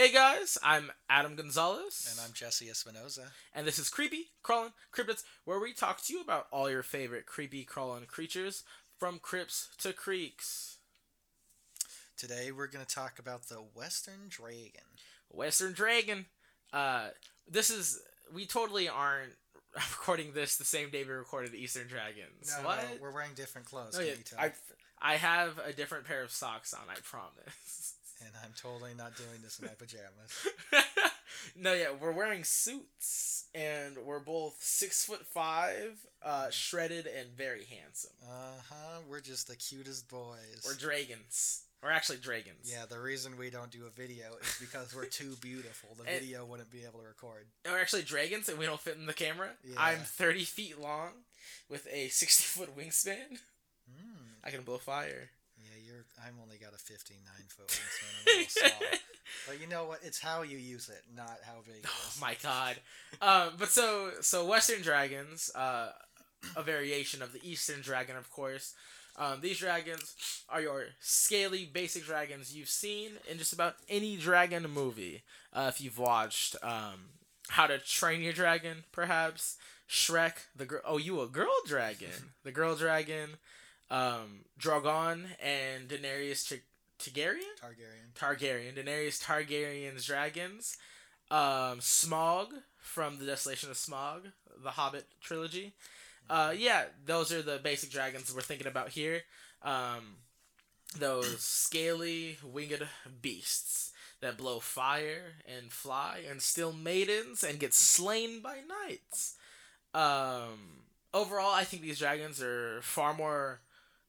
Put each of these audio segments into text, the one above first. Hey guys, I'm Adam Gonzalez. And I'm Jesse Espinoza. And this is Creepy, Crawlin' Cryptids, where we talk to you about all your favorite creepy crawlin' creatures, from crypts to creeks. Today we're going to talk about the Western Dragon. Western Dragon. We totally aren't recording this the same day we recorded Eastern Dragons. No, what? No, we're wearing different clothes. No, I have a different pair of socks on, I promise. And I'm totally not doing this in my pajamas. No, yeah, we're wearing suits, and we're both 6'5", shredded and very handsome. Uh-huh, we're just the cutest boys. We're dragons. We're actually dragons. Yeah, the reason we don't do a video is because we're too beautiful. The video wouldn't be able to record. And we're actually dragons, and we don't fit in the camera. Yeah. I'm 30 feet long with a 60-foot wingspan. Mm. I can blow fire. I'm only got a 59-foot wingspan. I'm a little small. But you know what? It's how you use it, not how big it is. Oh, my God. But so Western Dragons, a variation of the Eastern Dragon, of course. These dragons are your scaly, basic dragons you've seen in just about any dragon movie. If you've watched How to Train Your Dragon, perhaps. Shrek. The Girl Dragon. Drogon and Daenerys Targaryen. Daenerys Targaryen's dragons. Smaug from the Desolation of Smaug, the Hobbit trilogy. Yeah, those are the basic dragons we're thinking about here. Those scaly, winged beasts that blow fire and fly and steal maidens and get slain by knights. Overall, I think these dragons are far more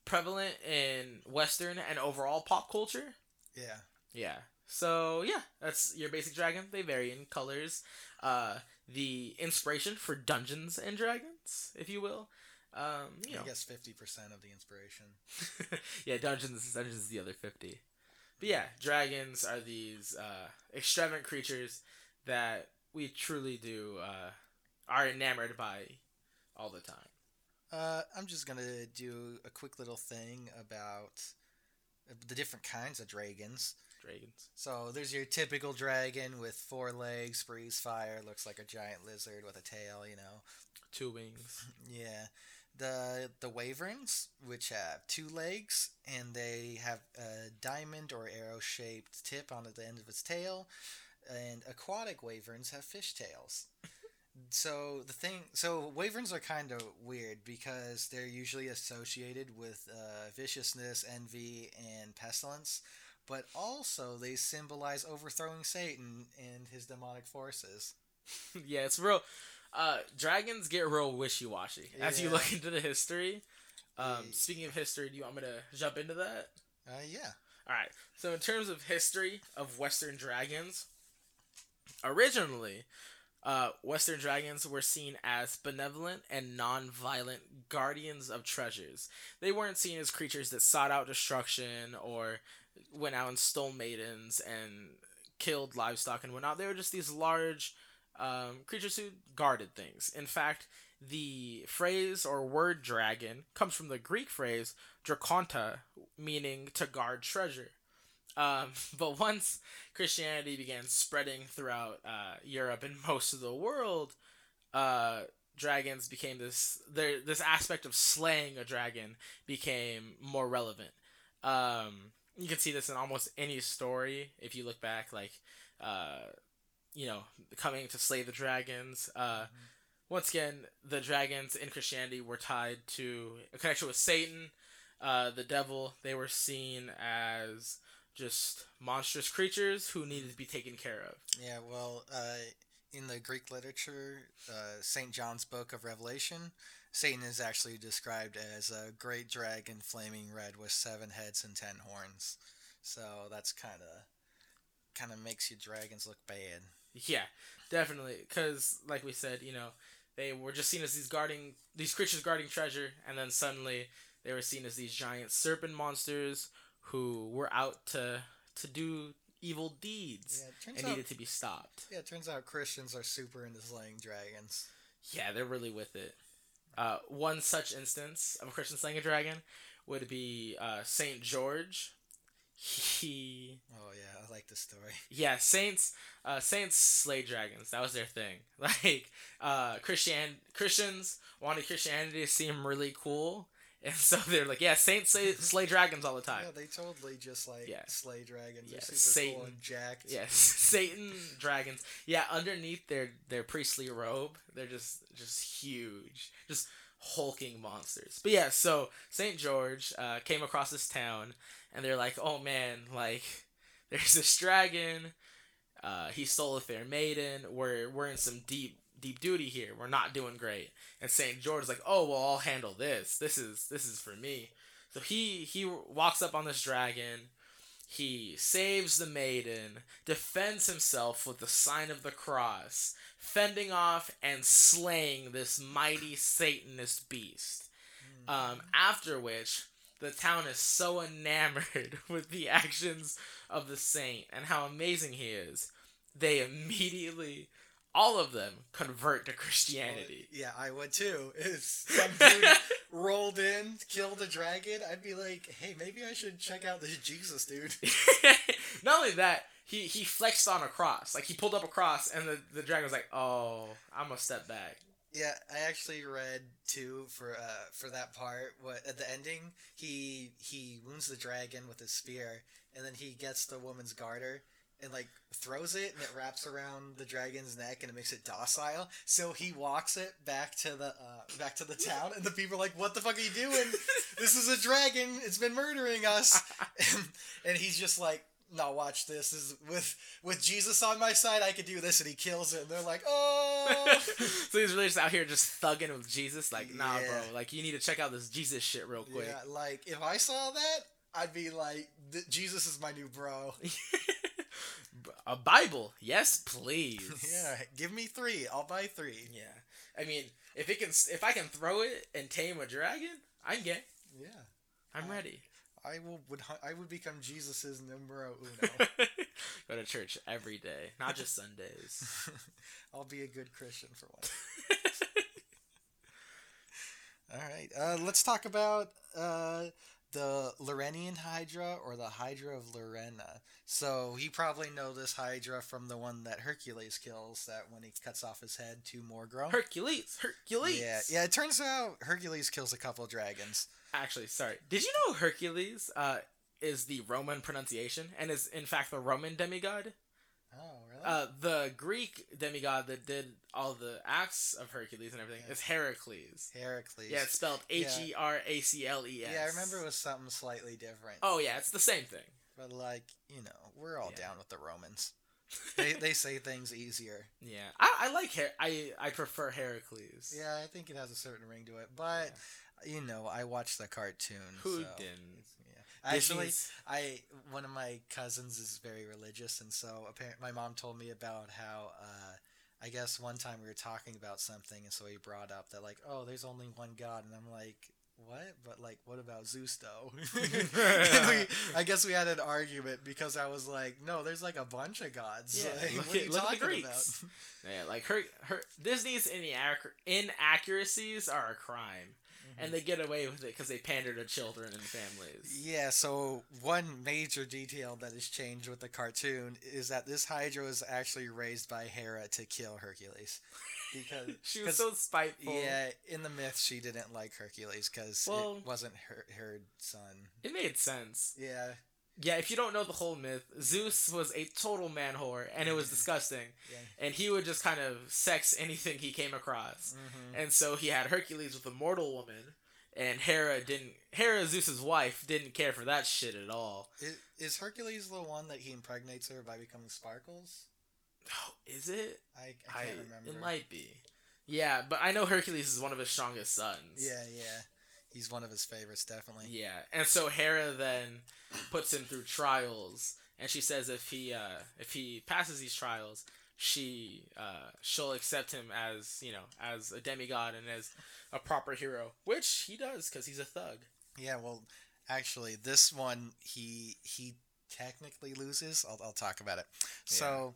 prevalent in Western and overall pop culture. Yeah. So yeah, that's your basic dragon. They vary in colors. The inspiration for Dungeons and Dragons, if you will. I guess 50% of the inspiration. Yeah, Dungeons is the other 50. But yeah, dragons are these extravagant creatures that we truly do are enamored by all the time. I'm just going to do a quick little thing about the different kinds of dragons. So there's your typical dragon with four legs, breathes fire, looks like a giant lizard with a tail, you know. Two wings. Yeah. The wyverns, which have two legs, and they have a diamond or arrow-shaped tip on the end of its tail, and aquatic wyverns have fish tails. So wyverns are kind of weird because they're usually associated with viciousness, envy, and pestilence, but also they symbolize overthrowing Satan and his demonic forces. Yeah, it's real. Dragons get real wishy-washy as you look into the history. Speaking of history, do you want me to jump into that? Yeah. All right. So in terms of history of Western dragons, originally, Western dragons were seen as benevolent and non-violent guardians of treasures. They weren't seen as creatures that sought out destruction or went out and stole maidens and killed livestock and whatnot. They were just these large creatures who guarded things. In fact, the phrase or word dragon comes from the Greek phrase drakonta, meaning to guard treasure. But once Christianity began spreading throughout Europe and most of the world, dragons became this aspect of slaying a dragon became more relevant. You can see this in almost any story if you look back, like coming to slay the dragons. Once again, the dragons in Christianity were tied to a connection with Satan, the devil. They were seen as just monstrous creatures who needed to be taken care of. Yeah, well, in the Greek literature, St. John's book of Revelation, Satan is actually described as a great dragon flaming red with 7 heads and 10 horns. So that's kind of makes your dragons look bad. Yeah, definitely, because like we said, they were just seen as these creatures guarding treasure, and then suddenly they were seen as these giant serpent monsters who were out to do evil deeds and needed to be stopped. Yeah, it turns out Christians are super into slaying dragons. Yeah, they're really with it. One such instance of a Christian slaying a dragon would be St. George. Oh yeah, I like this story. Yeah, saints slay dragons. That was their thing. Like, Christians wanted Christianity to seem really cool, and so they're like, yeah, saints slay dragons all the time. Yeah, they totally just like slay dragons. Yeah, they're super cool and jacked. Yes, Satan dragons. Yeah, underneath their priestly robe, they're just huge, just hulking monsters. But yeah, so Saint George came across this town. And they're like, oh man, like, there's this dragon, he stole a fair maiden, we're in some deep duty here, we're not doing great. And St. George's like, oh, well, I'll handle this, this is for me. So he walks up on this dragon, he saves the maiden, defends himself with the sign of the cross, fending off and slaying this mighty Satanist beast. After which... the town is so enamored with the actions of the saint and how amazing he is, they immediately, all of them, convert to Christianity. Well, yeah, I would too. If some dude rolled in, killed a dragon, I'd be like, hey, maybe I should check out this Jesus dude. Not only that, he flexed on a cross. Like, he pulled up a cross, and the dragon was like, oh, I'm gonna step back. Yeah, I actually read too for that part. What at the ending, he wounds the dragon with his spear, and then he gets the woman's garter and like throws it, and it wraps around the dragon's neck, and it makes it docile. So he walks it back to the town, and the people are like, "What the fuck are you doing? This is a dragon. It's been murdering us." And he's just like, "No, watch this. This is with Jesus on my side, I could do this," and he kills it. And they're like, "Oh!" So he's really just out here just thugging with Jesus. Like, nah, yeah, bro. Like, you need to check out this Jesus shit real quick. Yeah, like if I saw that, I'd be like, Jesus is my new bro. A Bible, yes, please. Yeah, give me 3. I'll buy 3. Yeah, I mean, if I can throw it and tame a dragon, I'm gay. Yeah, I'm ready. I would become Jesus's numero uno. Go to church every day, not just Sundays. I'll be a good Christian for once. All right, let's talk about the Lerenian Hydra, or the Hydra of Lerna. So you probably know this Hydra from the one that Hercules kills, that when he cuts off his head to Morgro. Hercules! Yeah, it turns out Hercules kills a couple dragons. Actually, sorry. Did you know Hercules is the Roman pronunciation, and is in fact the Roman demigod? Oh, really? The Greek demigod that did all the acts of Hercules and everything is Heracles. Heracles. Yeah, it's spelled Heracles. Yeah, I remember it was something slightly different. Oh, yeah, it's the same thing. But, like, you know, we're all down with the Romans. They say things easier. Yeah, I like I prefer Heracles. Yeah, I think it has a certain ring to it, but, you know, I watched the cartoon. Who didn't? Actually, one of my cousins is very religious, and so apparently my mom told me about how I guess one time we were talking about something, and so he brought up that, like, oh, there's only one God, and I'm like, what? But, like, what about Zeus, though? I guess we had an argument because I was like, no, there's, like, a bunch of gods. Yeah, like, what are you talking about? Yeah, like, her Disney's inaccuracies are a crime. And they get away with it because they pander to children and families. Yeah, so one major detail that has changed with the cartoon is that this Hydra was actually raised by Hera to kill Hercules. Because she was so spiteful. Yeah, in the myth, she didn't like Hercules because it wasn't her son. It made sense. Yeah. Yeah, if you don't know the whole myth, Zeus was a total man whore, and it was disgusting. Yeah. And he would just kind of sex anything he came across. Mm-hmm. And so he had Hercules with a mortal woman, and Hera, Zeus's wife, didn't care for that shit at all. Is Hercules the one that he impregnates her by becoming sparkles? Oh, is it? I can't remember. It might be. Yeah, but I know Hercules is one of his strongest sons. Yeah. He's one of his favorites, definitely. Yeah, and so Hera then puts him through trials, and she says if he passes these trials, she'll accept him as, you know, as a demigod and as a proper hero, which he does because he's a thug. Yeah, well, actually, this one he technically loses. I'll talk about it. Yeah.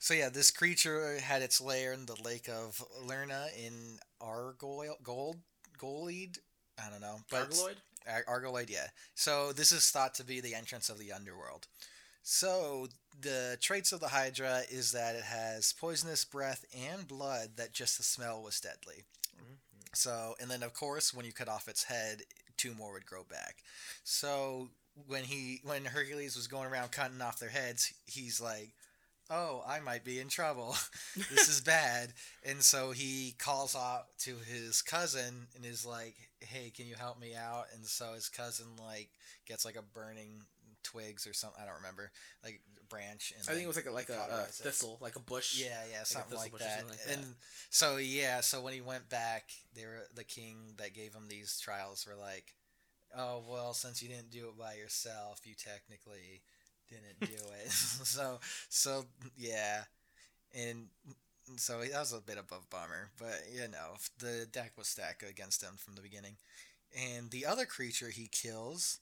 So yeah, this creature had its lair in the Lake of Lerna in Argold. I don't know. But Argolid, yeah. So this is thought to be the entrance of the underworld. So the traits of the Hydra is that it has poisonous breath and blood, that just the smell was deadly. Mm-hmm. So, and then of course, when you cut off its head, two more would grow back. So when Hercules was going around cutting off their heads, he's like, oh, I might be in trouble. This is bad. And so he calls out to his cousin and is like, hey, can you help me out? And so his cousin gets a burning twigs or something. I don't remember, branch. And I think it was like a thistle, like a bush. Yeah, something like that. And so so when he went back, the king that gave him these trials were like, oh well, since you didn't do it by yourself, you technically didn't do it. so yeah, and so that was a bit of a bummer, but the deck was stacked against him from the beginning. And the other creature he kills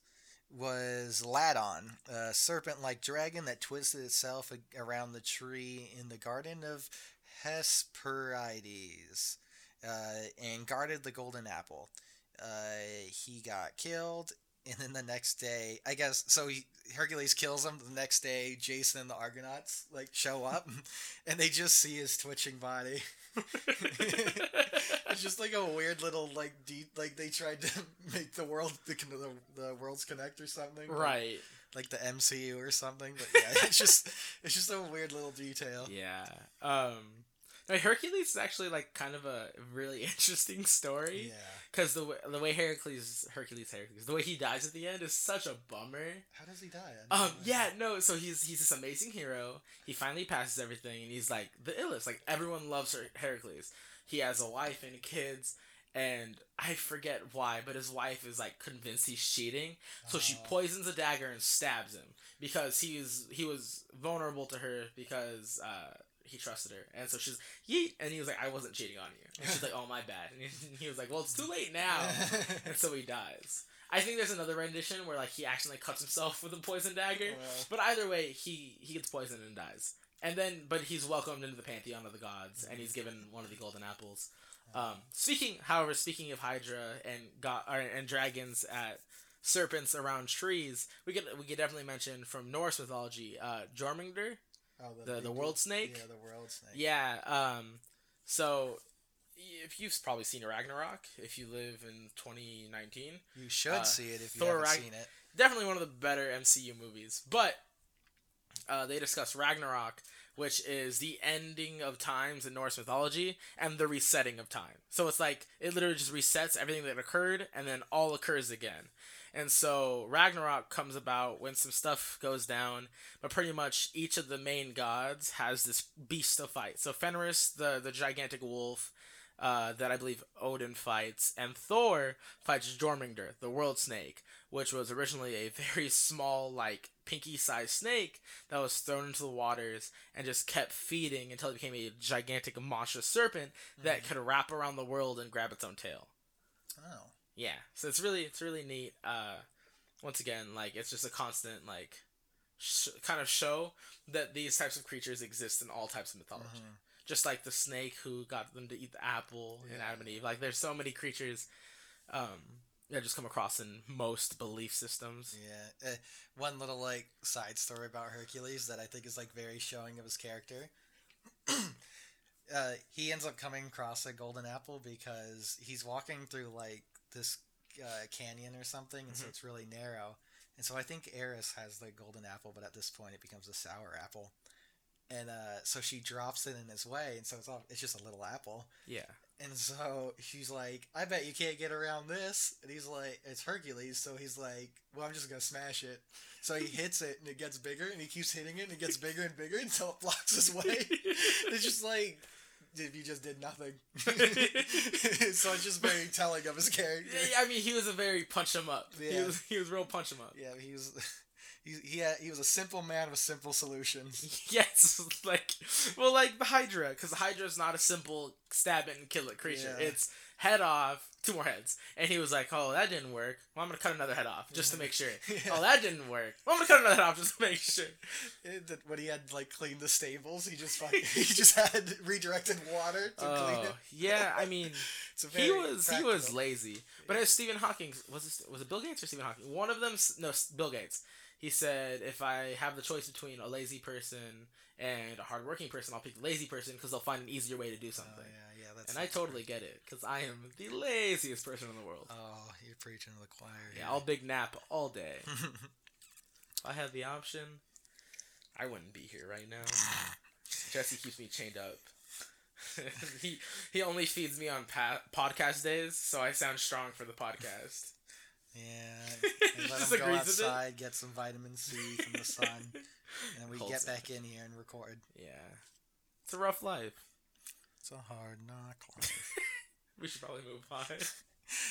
was Ladon, a serpent-like dragon that twisted itself around the tree in the Garden of Hesperides, and guarded the golden apple. He got killed, and then the next day, I guess, so Hercules kills him. The next day, Jason and the Argonauts, show up, and they just see his twitching body. It's just a weird little deep, they tried to make the world the worlds connect or something, right? Like the MCU or something. But yeah, it's just a weird little detail. Yeah. Hercules is actually kind of a really interesting story. Yeah. Because the way Hercules, the way he dies at the end is such a bummer. How does he die? So he's this amazing hero. He finally passes everything, and he's the illest. Everyone loves Hercules. He has a wife and kids, and I forget why, but his wife is convinced he's cheating, so she poisons a dagger and stabs him because he was vulnerable to her because he trusted her, and so she's yeet, and he was I wasn't cheating on you, and she's oh my bad, and he was well, it's too late now, and so he dies. I think there's another rendition where he accidentally cuts himself with a poison dagger, but either way he gets poisoned and dies. And then, but he's welcomed into the pantheon of the gods, and he's given one of the golden apples. Speaking of Hydra and and dragons at serpents around trees, we could definitely mention from Norse mythology, Jormungandr, the world snake. Yeah, the world snake. Yeah. So, if you've probably seen Ragnarok, if you live in 2019, you should see it if you haven't seen it. Definitely one of the better MCU movies, but. They discuss Ragnarok, which is the ending of times in Norse mythology and the resetting of time. So it's it literally just resets everything that occurred, and then all occurs again. And so Ragnarok comes about when some stuff goes down, but pretty much each of the main gods has this beast to fight. So Fenris, the gigantic wolf that I believe Odin fights, and Thor fights Jormungandr, the world snake, which was originally a very small, pinky-sized snake that was thrown into the waters and just kept feeding until it became a gigantic monstrous serpent that could wrap around the world and grab its own tail. Oh. Yeah. So it's really neat. Once again, it's just a constant, kind of show that these types of creatures exist in all types of mythology. Mm-hmm. Just like the snake who got them to eat the apple in Adam and Eve. There's so many creatures, I just come across in most belief systems. Yeah. One little, side story about Hercules that I think is, very showing of his character. He ends up coming across a golden apple because he's walking through, this canyon or something, and so it's really narrow. And so I think Eris has the golden apple, but at this point it becomes a sour apple. And so she drops it in his way, and so it's just a little apple. Yeah. And so she's like, I bet you can't get around this. And he's like, it's Hercules. So he's like, well, I'm just going to smash it. So he hits it and it gets bigger, and he keeps hitting it and it gets bigger and bigger until it blocks his way. It's just you just did nothing. So it's just very telling of his character. Yeah, I mean, he was a very punch him up. Yeah. He was real punch him up. Yeah, he was... He was a simple man with simple solutions. Yes, like the Hydra, because the Hydra is not a simple stab it and kill it creature. Yeah. It's head off, two more heads, and he was like, "Oh, that didn't work. Well, I'm gonna cut another head off just to make sure." Yeah. "Oh, that didn't work. Well, I'm gonna cut another head off just to make sure." When he had cleaned the stables, he just had redirected water to clean it. Yeah, I mean, he was lazy. But as Stephen Hawking was it Bill Gates or Stephen Hawking? One of them, no, Bill Gates. He said, if I have the choice between a lazy person and a hardworking person, I'll pick the lazy person because they'll find an easier way to do something. Oh, yeah, that's. And I totally get it because I am the laziest person in the world. Oh, you're preaching to the choir. Yeah, I'll big nap all day. If I had the option, I wouldn't be here right now. Jesse keeps me chained up. He only feeds me on podcast days, so I sound strong for the podcast. Yeah, and let him go outside, get some vitamin C from the sun, and then we get back in here and record. Yeah. It's a rough life. It's a hard knock life. We should probably move on.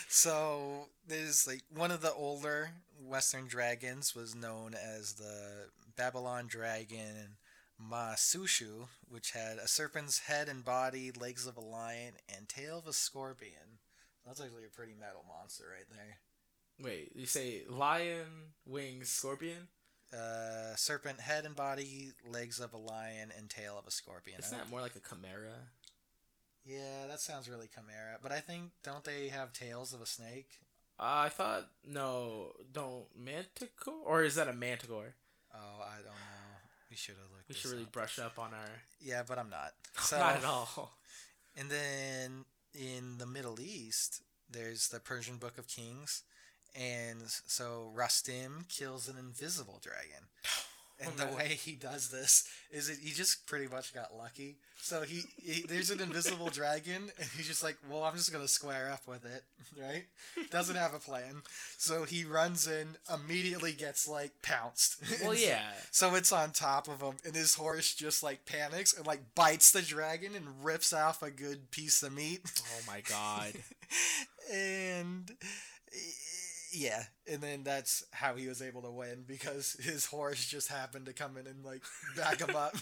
So, there's one of the older Western dragons was known as the Babylon dragon Mushussu, which had a serpent's head and body, legs of a lion, and tail of a scorpion. That's actually a pretty metal monster right there. Wait, you say lion, wings, scorpion? Serpent, head and body, legs of a lion, and tail of a scorpion. Isn't that more like a chimera? Yeah, that sounds really chimera. But I think, don't they have tails of a snake? I thought, no, don't manticore? Or is that a manticore? Oh, I don't know. We should have looked this up. We should really brush up on our... Yeah, but I'm not. So, not at all. And then, in the Middle East, there's the Persian Book of Kings. And so Rustim kills an invisible dragon. And the way he does this is he just pretty much got lucky. So there's an invisible dragon, and he's just like, well, I'm just going to square up with it, right? Doesn't have a plan. So he runs in, immediately gets, pounced. Well, yeah. So it's on top of him, and his horse just, panics and, bites the dragon and rips off a good piece of meat. Oh, my God. And... Yeah, and then that's how he was able to win, because his horse just happened to come in and, back him up.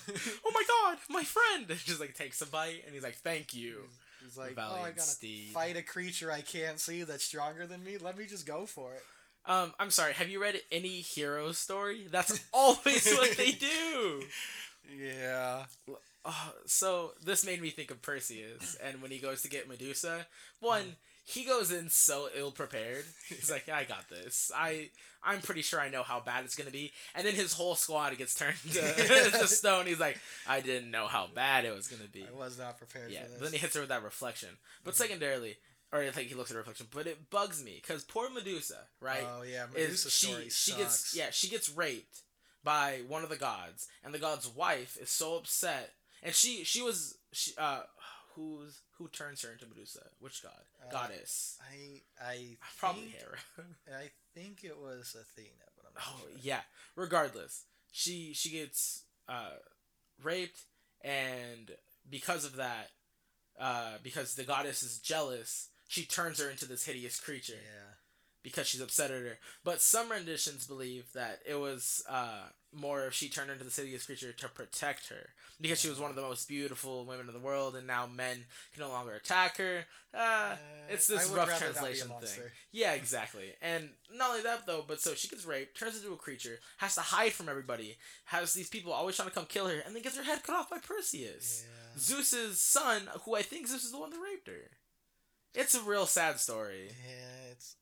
Oh my God, my friend! Just, takes a bite, and he's like, thank you. He's like, oh, I gotta fight a creature I can't see that's stronger than me? Let me just go for it. I'm sorry, have you read any hero story? That's always what they do! Yeah... So, this made me think of Perseus, and when he goes to get Medusa, he goes in so ill-prepared. He's like, yeah, I got this. I'm pretty sure I know how bad it's going to be. And then his whole squad gets turned to stone. He's like, I didn't know how bad it was going to be. I was not prepared for this. Then he hits her with that reflection. But secondarily... Or I think he looks at a reflection, but it bugs me, because poor Medusa, right? Oh, yeah, Medusa's story sucks. She gets raped by one of the gods, and the god's wife is so upset. And who turns her into Medusa? Which god? Goddess. Probably Hera. I think it was Athena, but I'm not sure. Oh yeah. Regardless, she gets raped, and because of that, because the goddess is jealous, she turns her into this hideous creature. Yeah. Because she's upset at her. But some renditions believe that it was more she turned into the hideous creature to protect her. Because she was one of the most beautiful women in the world, and now men can no longer attack her. It's this rough translation thing. Yeah, exactly. And not only that, though, but so she gets raped, turns into a creature, has to hide from everybody, has these people always trying to come kill her, and then gets her head cut off by Perseus. Yeah. Zeus's son, who I think Zeus is the one that raped her. It's a real sad story. Yeah, it's...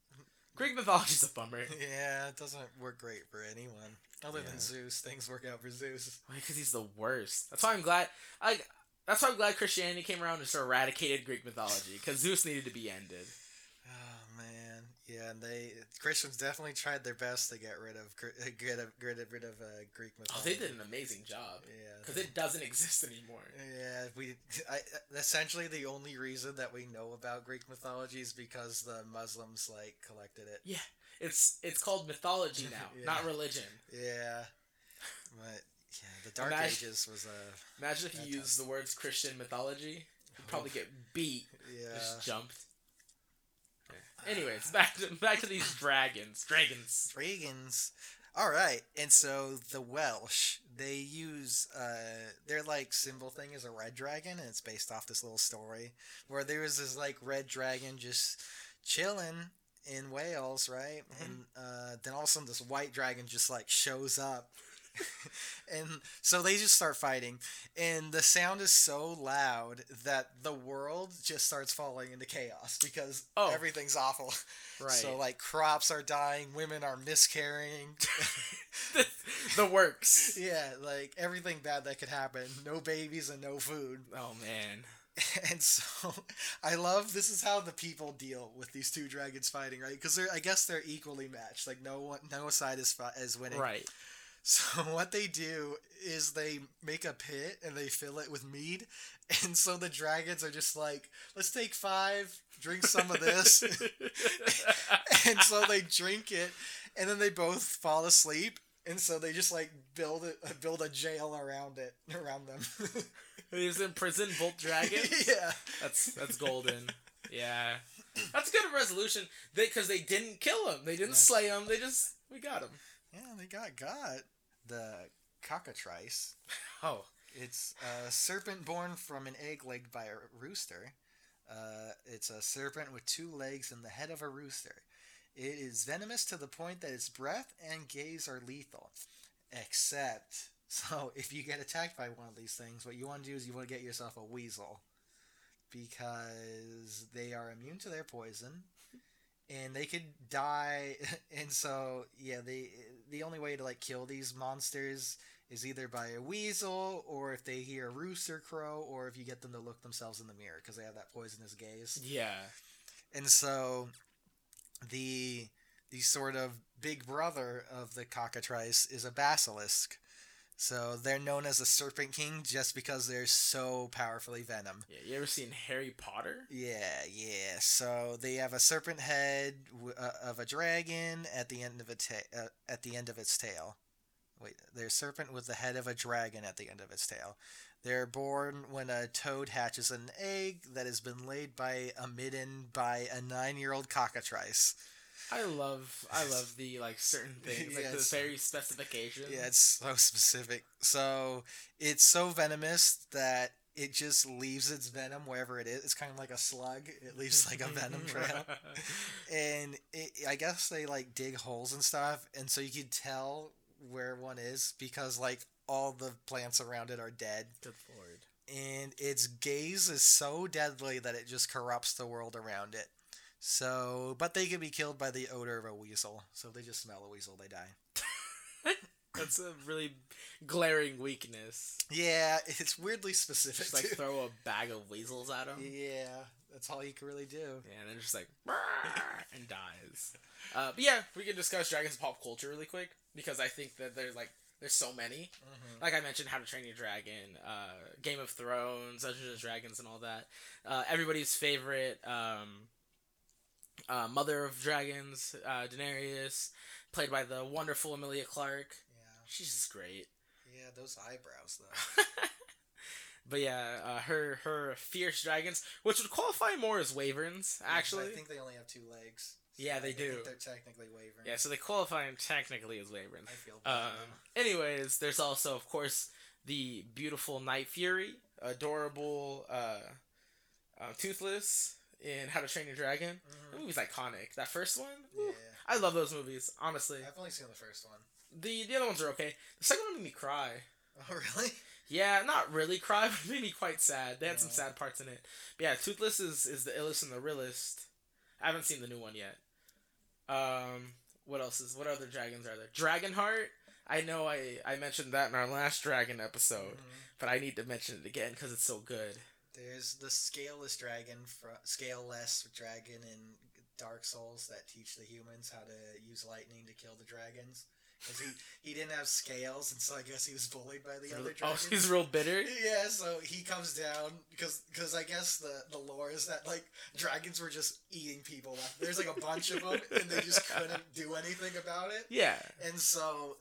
Greek mythology's a bummer. Yeah, it doesn't work great for anyone. Other than Zeus, things work out for Zeus. Why? Because he's the worst. That's why I'm glad. That's why I'm glad Christianity came around and sort of eradicated Greek mythology. Because Zeus needed to be ended. Oh man, yeah. And Christians definitely tried their best to get rid of Greek mythology. Oh, they did an amazing job. Yeah. Because it doesn't exist anymore. Yeah. I essentially the only reason that we know about Greek mythology is because the Muslims collected it. Yeah. It's called mythology now, not religion. Yeah. But yeah, the Dark Ages was a. Imagine if you used the words Christian mythology, you'd probably get beat. Yeah. Just jumped. Anyways, back to these dragons. All right, and so the Welsh, they use their like symbol thing is a red dragon, and it's based off this little story where there was this like red dragon just chilling in Wales, right? Mm-hmm. And then all of a sudden this white dragon just like shows up. And so they just start fighting, and the sound is so loud that the world just starts falling into chaos because everything's awful. Right. So like crops are dying, women are miscarrying, the works. Yeah, like everything bad that could happen. No babies and no food. Oh man. And so I love this is how the people deal with these two dragons fighting, right? Because I guess they're equally matched. Like no side is winning. Right. So what they do is they make a pit and they fill it with mead. And so the dragons are just like, let's take 5, drink some of this. And so they drink it and then they both fall asleep. And so they just like build a jail around them. They just imprison both dragons. Yeah. That's golden. Yeah. That's a good resolution. Because they didn't kill him. They didn't slay him. They just, we got him. Yeah, they got the cockatrice. Oh. It's a serpent born from an egg laid by a rooster. It's a serpent with 2 legs and the head of a rooster. It is venomous to the point that its breath and gaze are lethal. Except, so if you get attacked by one of these things, what you want to do is you want to get yourself a weasel. Because they are immune to their poison. And they could die, and so yeah, the only way to like kill these monsters is either by a weasel, or if they hear a rooster crow, or if you get them to look themselves in the mirror because they have that poisonous gaze. Yeah, and so the sort of big brother of the cockatrice is a basilisk. So they're known as the Serpent King just because they're so powerfully venom. Yeah, you ever seen Harry Potter? Yeah. So they have a serpent head of a dragon at the end of its tail. Wait, they're a serpent with the head of a dragon at the end of its tail. They're born when a toad hatches an egg that has been laid by a midden by a 9-year-old cockatrice. I love the like certain things, like the very specifications. Yeah, it's so specific. So it's so venomous that it just leaves its venom wherever it is. It's kind of like a slug. It leaves like a venom trail. And I guess they like dig holes and stuff, and so you can tell where one is because like all the plants around it are dead. Good lord. And its gaze is so deadly that it just corrupts the world around it. So, but they can be killed by the odor of a weasel. So if they just smell a weasel, they die. That's a really glaring weakness. Yeah, it's weirdly specific. Just like throw a bag of weasels at them. Yeah, that's all you can really do. Yeah, and they're just like, and dies. But yeah, we can discuss dragons pop culture really quick because I think that there's so many. Mm-hmm. Like I mentioned, How to Train Your Dragon, Game of Thrones, Dungeons and Dragons, and all that. Everybody's favorite. Mother of Dragons, Daenerys, played by the wonderful Emilia Clarke. Yeah. She's just great. Yeah, those eyebrows, though. But yeah, her fierce dragons, which would qualify more as wyverns, actually. I think they only have 2 legs. So yeah, they do. I think they're technically wyverns. Yeah, so they qualify technically as wyverns. I feel bad. Anyways, there's also, of course, the beautiful Night Fury, adorable Toothless, in How to Train Your Dragon. Mm-hmm. The movie's iconic. That first one? Ooh, yeah. I love those movies, honestly. I've only seen the first one. The other ones are okay. The second one made me cry. Oh, really? Yeah, not really cry, but it made me quite sad. They had some sad parts in it. But yeah, Toothless is the illest and the realest. I haven't seen the new one yet. What other dragons are there? Dragonheart? I know I mentioned that in our last Dragon episode, but I need to mention it again because it's so good. There's the scaleless dragon in Dark Souls that teach the humans how to use lightning to kill the dragons. Because he didn't have scales, and so I guess he was bullied by the other dragons. Oh, he's real bitter? Yeah, so he comes down, because I guess the lore is that, like, dragons were just eating people. There's, like, a bunch of them, and they just couldn't do anything about it. Yeah. And so,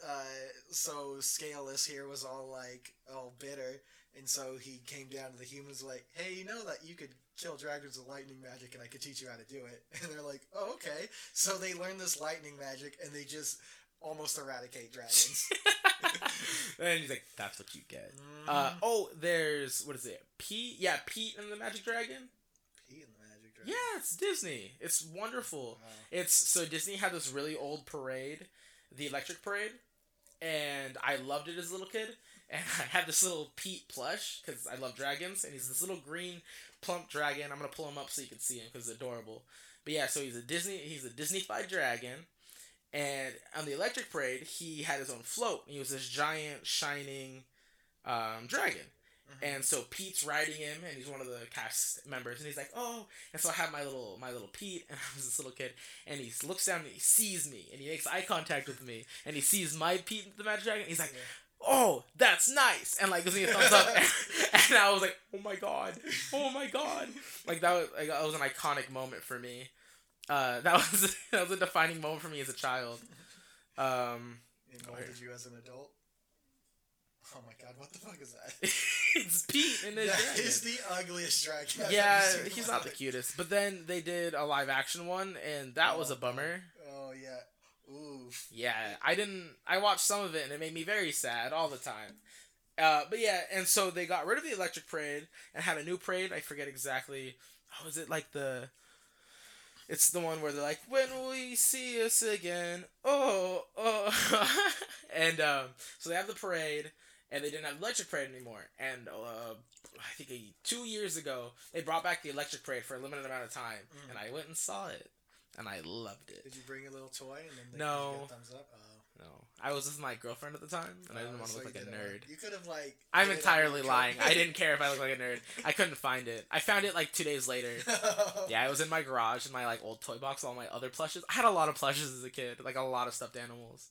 Scaleless here was all bitter. And so he came down to the humans like, hey, you know that you could kill dragons with lightning magic and I could teach you how to do it. And they're like, oh, okay. So they learn this lightning magic and they just almost eradicate dragons. And he's like, that's what you get. Mm-hmm. There's, what is it? Pete? Yeah, Pete and the Magic Dragon. Pete and the Magic Dragon. Yeah, it's Disney. It's wonderful. Wow. So Disney had this really old parade, the Electric Parade, and I loved it as a little kid. And I had this little Pete plush, because I love dragons, and he's this little green, plump dragon. I'm going to pull him up so you can see him, because it's adorable. But yeah, so he's a Disney-fied dragon, and on the Electric Parade, he had his own float. He was this giant, shining dragon. Mm-hmm. And so Pete's riding him, and he's one of the cast members, and he's like, oh, and so I have my little Pete, and I was this little kid, and he looks down, and he sees me, and he makes eye contact with me, and he sees my Pete, the Magic Dragon, and he's like... Yeah. Oh, that's nice, and like gives me a thumbs up, and I was like, oh my god, like that was an iconic moment for me. That was a defining moment for me as a child. It molded you as an adult. Oh my god, what the fuck is that? It's Pete and his dragon. He's the ugliest dragon. Yeah, he's not the cutest. But then they did a live action one, and that was a bummer. Oh yeah. Oof. Yeah, I watched some of it and it made me very sad all the time. But yeah, and so they got rid of the Electric Parade and had a new parade. I forget exactly. Oh, is it like it's the one where they're like, when will you see us again? Oh. And so they have the parade and they didn't have the Electric Parade anymore. And I think 2 years ago, they brought back the Electric Parade for a limited amount of time. Mm. And I went and saw it. And I loved it. Did you bring a little toy and then give you a thumbs up? Oh. No. I was with my girlfriend at the time, and I didn't want to look like a nerd. You could have, like... I'm entirely lying. I didn't care if I looked like a nerd. I couldn't find it. I found it, like, 2 days later. Yeah, it was in my garage, in my, like, old toy box, all my other plushes. I had a lot of plushes as a kid. Like, a lot of stuffed animals.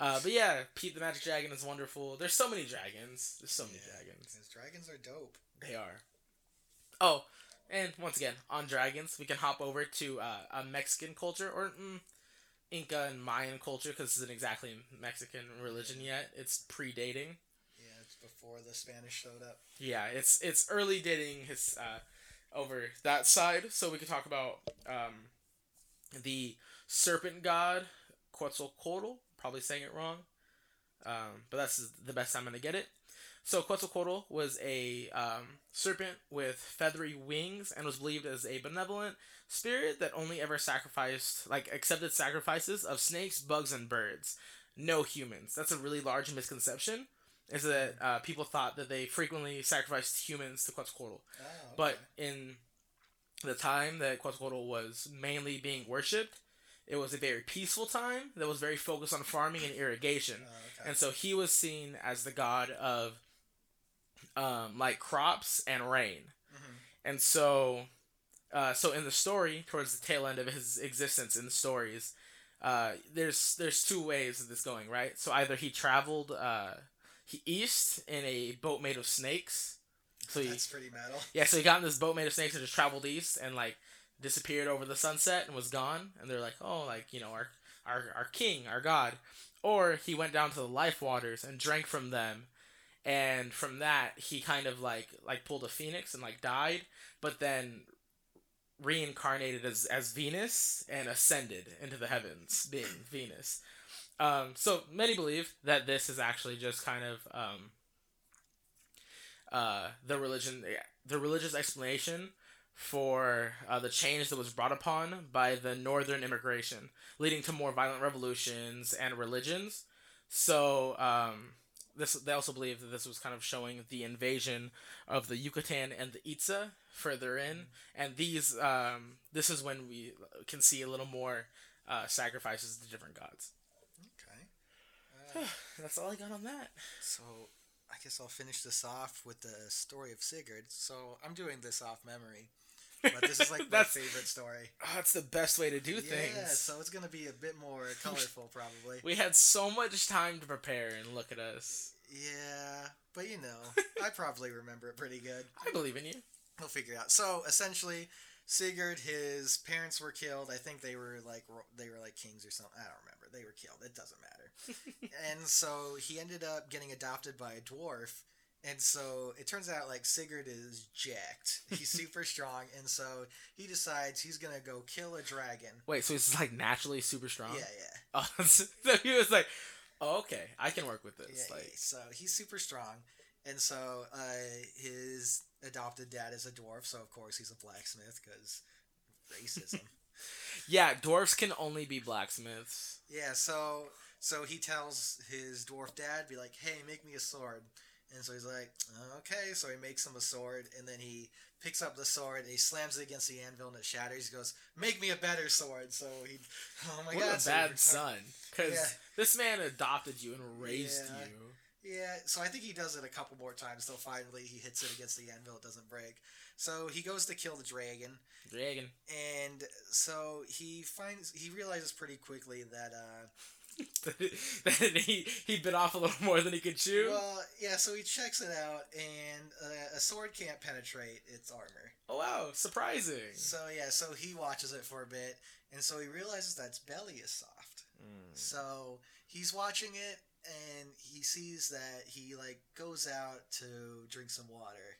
Yeah. But yeah, Pete the Magic Dragon is wonderful. There's so many dragons. There's so many dragons. His dragons are dope. They are. Oh... And once again, on dragons, we can hop over to a Mexican culture, or Inca and Mayan culture, because it isn't exactly Mexican religion yet. It's predating. Yeah, it's before the Spanish showed up. Yeah, it's early dating his over that side. So we can talk about the serpent god, Quetzalcoatl. Probably saying it wrong, but that's the best I'm going to get it. So Quetzalcoatl was a serpent with feathery wings and was believed as a benevolent spirit that only ever accepted sacrifices of snakes, bugs, and birds. No humans. That's a really large misconception, is that people thought that they frequently sacrificed humans to Quetzalcoatl. Oh, okay. But in the time that Quetzalcoatl was mainly being worshipped, it was a very peaceful time that was very focused on farming and irrigation. Oh, okay. And so he was seen as the god of... crops and rain. Mm-hmm. And so, in the story, towards the tail end of his existence in the stories, there's 2 ways of this going, right? So either he traveled east in a boat made of snakes. So that's pretty metal. Yeah, so he got in this boat made of snakes and just traveled east and, like, disappeared over the sunset and was gone. And they're like, oh, like, you know, our king, our god. Or he went down to the life waters and drank from them. And from that, he kind of, like pulled a phoenix and, like, died, but then reincarnated as Venus and ascended into the heavens, being Venus. So many believe that this is actually just kind of the religious explanation for the change that was brought upon by the northern immigration, leading to more violent revolutions and religions. So, they also believe that this was kind of showing the invasion of the Yucatan and the Itza further in, and these this is when we can see a little more sacrifices to different gods. Okay, that's all I got on that. So I guess I'll finish this off with the story of Sigurd. So I'm doing this off memory, but this is like my favorite story. Oh, that's the best way to do things. Yeah, so it's going to be a bit more colorful, probably. We had so much time to prepare, and look at us. Yeah, but you know, I probably remember it pretty good. I believe in you. We'll figure it out. So, essentially, Sigurd, his parents were killed. I think they were like kings or something. I don't remember. They were killed. It doesn't matter. And so he ended up getting adopted by a dwarf And so it turns out, like, Sigurd is jacked. He's super strong, and so he decides he's gonna go kill a dragon. Wait, so he's, like, naturally super strong? Yeah, yeah. Oh, so he was like, oh, okay, I can work with this. Yeah, like... yeah. So he's super strong, and so his adopted dad is a dwarf, so of course he's a blacksmith, because racism. Yeah, dwarves can only be blacksmiths. Yeah, so he tells his dwarf dad, be like, hey, make me a sword. And so he's like, okay. So he makes him a sword, and then he picks up the sword, and he slams it against the anvil, and it shatters. He goes, make me a better sword. So he, oh my God. What a bad son. Because this man adopted you and raised you. Yeah, so I think he does it a couple more times, till finally he hits it against the anvil, it doesn't break. So he goes to kill the dragon. And so he realizes pretty quickly that, he bit off a little more than he could chew. Well, yeah, so he checks it out, and a sword can't penetrate its armor. Oh, wow, surprising. So, yeah, so he watches it for a bit, and so he realizes that its belly is soft. Mm. So he's watching it, and he sees that he, like, goes out to drink some water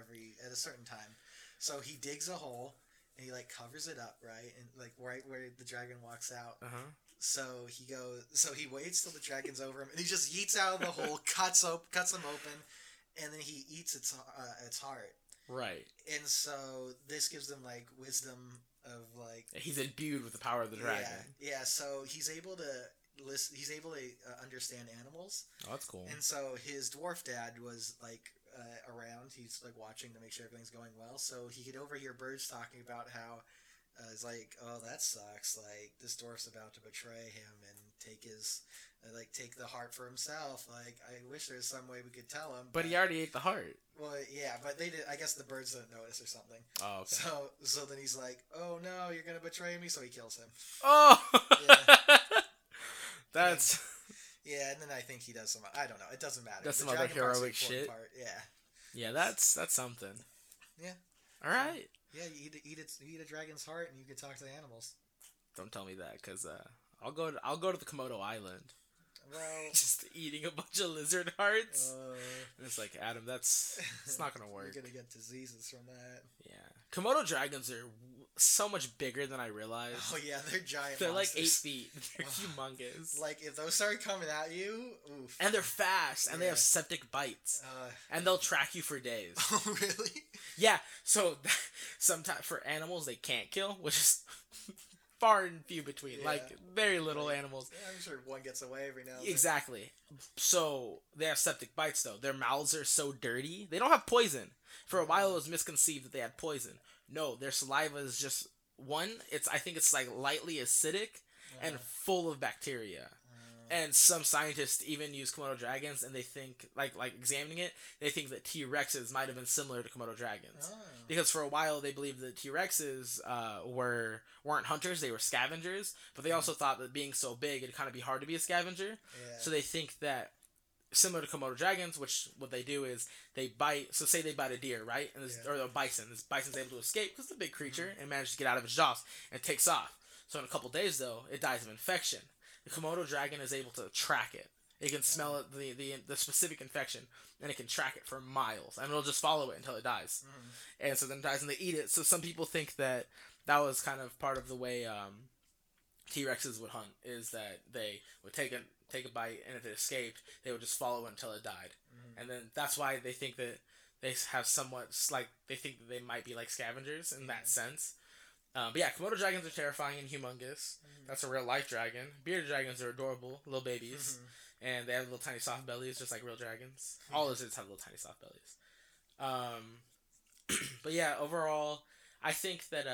every at a certain time. So he digs a hole, and he, like, covers it up, right? And, like, right where the dragon walks out. Uh-huh. So he goes. So he waits till the dragon's over him, and he just yeets out of the hole, cuts him open, and then he eats its heart. Right. And so this gives him, like, wisdom of, like, he's imbued with the power of the dragon. Yeah. So he's able to listen. He's able to understand animals. Oh, that's cool. And so his dwarf dad was, like, around. He's, like, watching to make sure everything's going well. So he could overhear birds talking about how. It's like, oh, that sucks. Like, this dwarf's about to betray him and take his, take the heart for himself. Like, I wish there was some way we could tell him. But he already ate the heart. Well, yeah, but they did. I guess the birds didn't notice or something. Oh, okay. So then he's like, oh no, you're gonna betray me. So he kills him. Oh, yeah. That's. Yeah, and then I think he does some. I don't know. It doesn't matter. That's some other heroic shit. Part. Yeah. Yeah, that's something. Yeah. All right. Yeah, you eat a dragon's heart, and you can talk to the animals. Don't tell me that, because I'll go to the Komodo Island. Well, just eating a bunch of lizard hearts. And it's like, Adam, it's not gonna work. You're gonna get diseases from that. Yeah, Komodo dragons are so much bigger than I realized. Oh yeah, they're giant. They're monsters. Like 8 feet. They're humongous. Like, if those start coming at you, oof. And they're fast, and they have septic bites, and they'll track you for days. Oh really? Yeah. So sometimes for animals they can't kill, which is. Far and few between, like very little animals. Yeah, I'm sure one gets away every now and then. Exactly. So they have septic bites, though. Their mouths are so dirty. They don't have poison. For a while, it was misconceived that they had poison. No, their saliva is just one. I think it's like lightly acidic and full of bacteria. And some scientists even use Komodo dragons, and they think, like examining it, they think that T-Rexes might have been similar to Komodo dragons. Oh. Because for a while, they believed that T-Rexes weren't hunters, they were scavengers, but they also thought that being so big, it'd kind of be hard to be a scavenger. Yeah. So they think that, similar to Komodo dragons, which what they do is they bite, so say they bite a deer, right? And or a bison. This bison's able to escape because it's a big creature and manages to get out of its jaws and takes off. So in a couple days, though, it dies of infection. The Komodo dragon is able to track it. It can smell it, the specific infection, and it can track it for miles, and it'll just follow it until it dies. Mm. And so then it dies, and they eat it. So some people think that was kind of part of the way T-Rexes would hunt, is that they would take a bite, and if it escaped, they would just follow it until it died. Mm. And then that's why they think that they have somewhat, like, they think that they might be like scavengers in that sense. But yeah, Komodo dragons are terrifying and humongous. Mm-hmm. That's a real life dragon. Bearded dragons are adorable, little babies. Mm-hmm. And they have little tiny soft bellies, just like real dragons. Mm-hmm. All lizards have little tiny soft bellies. But yeah, overall, I think that...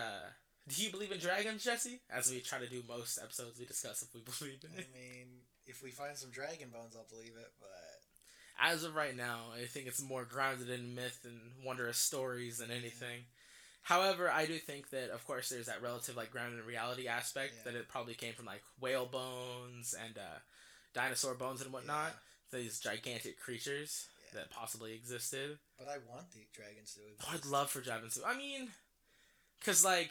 do you believe in dragons, Jesse? As we try to do most episodes, we discuss if we believe in it. I mean, if we find some dragon bones, I'll believe it, but... As of right now, I think it's more grounded in myth and wondrous stories than anything. Yeah. However, I do think that, of course, there's that relative, like, grounded in reality aspect that it probably came from, like, whale bones and dinosaur bones and whatnot. Yeah. These gigantic creatures that possibly existed. But I want the dragons to exist. Oh, I'd love for dragons to. I mean, because, like,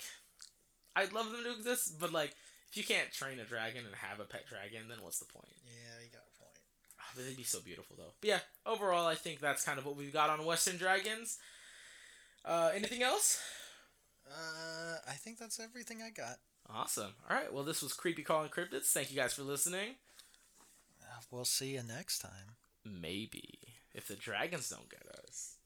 I'd love them to exist, but, like, if you can't train a dragon and have a pet dragon, then what's the point? Yeah, you got a point. but it'd be so beautiful, though. But yeah, overall, I think that's kind of what we've got on Western Dragons. Anything else? I think that's everything I got. Awesome. All right, well, this was Creepy Crawlin' Cryptids. Thank you guys for listening. We'll see you next time. Maybe. If the dragons don't get us.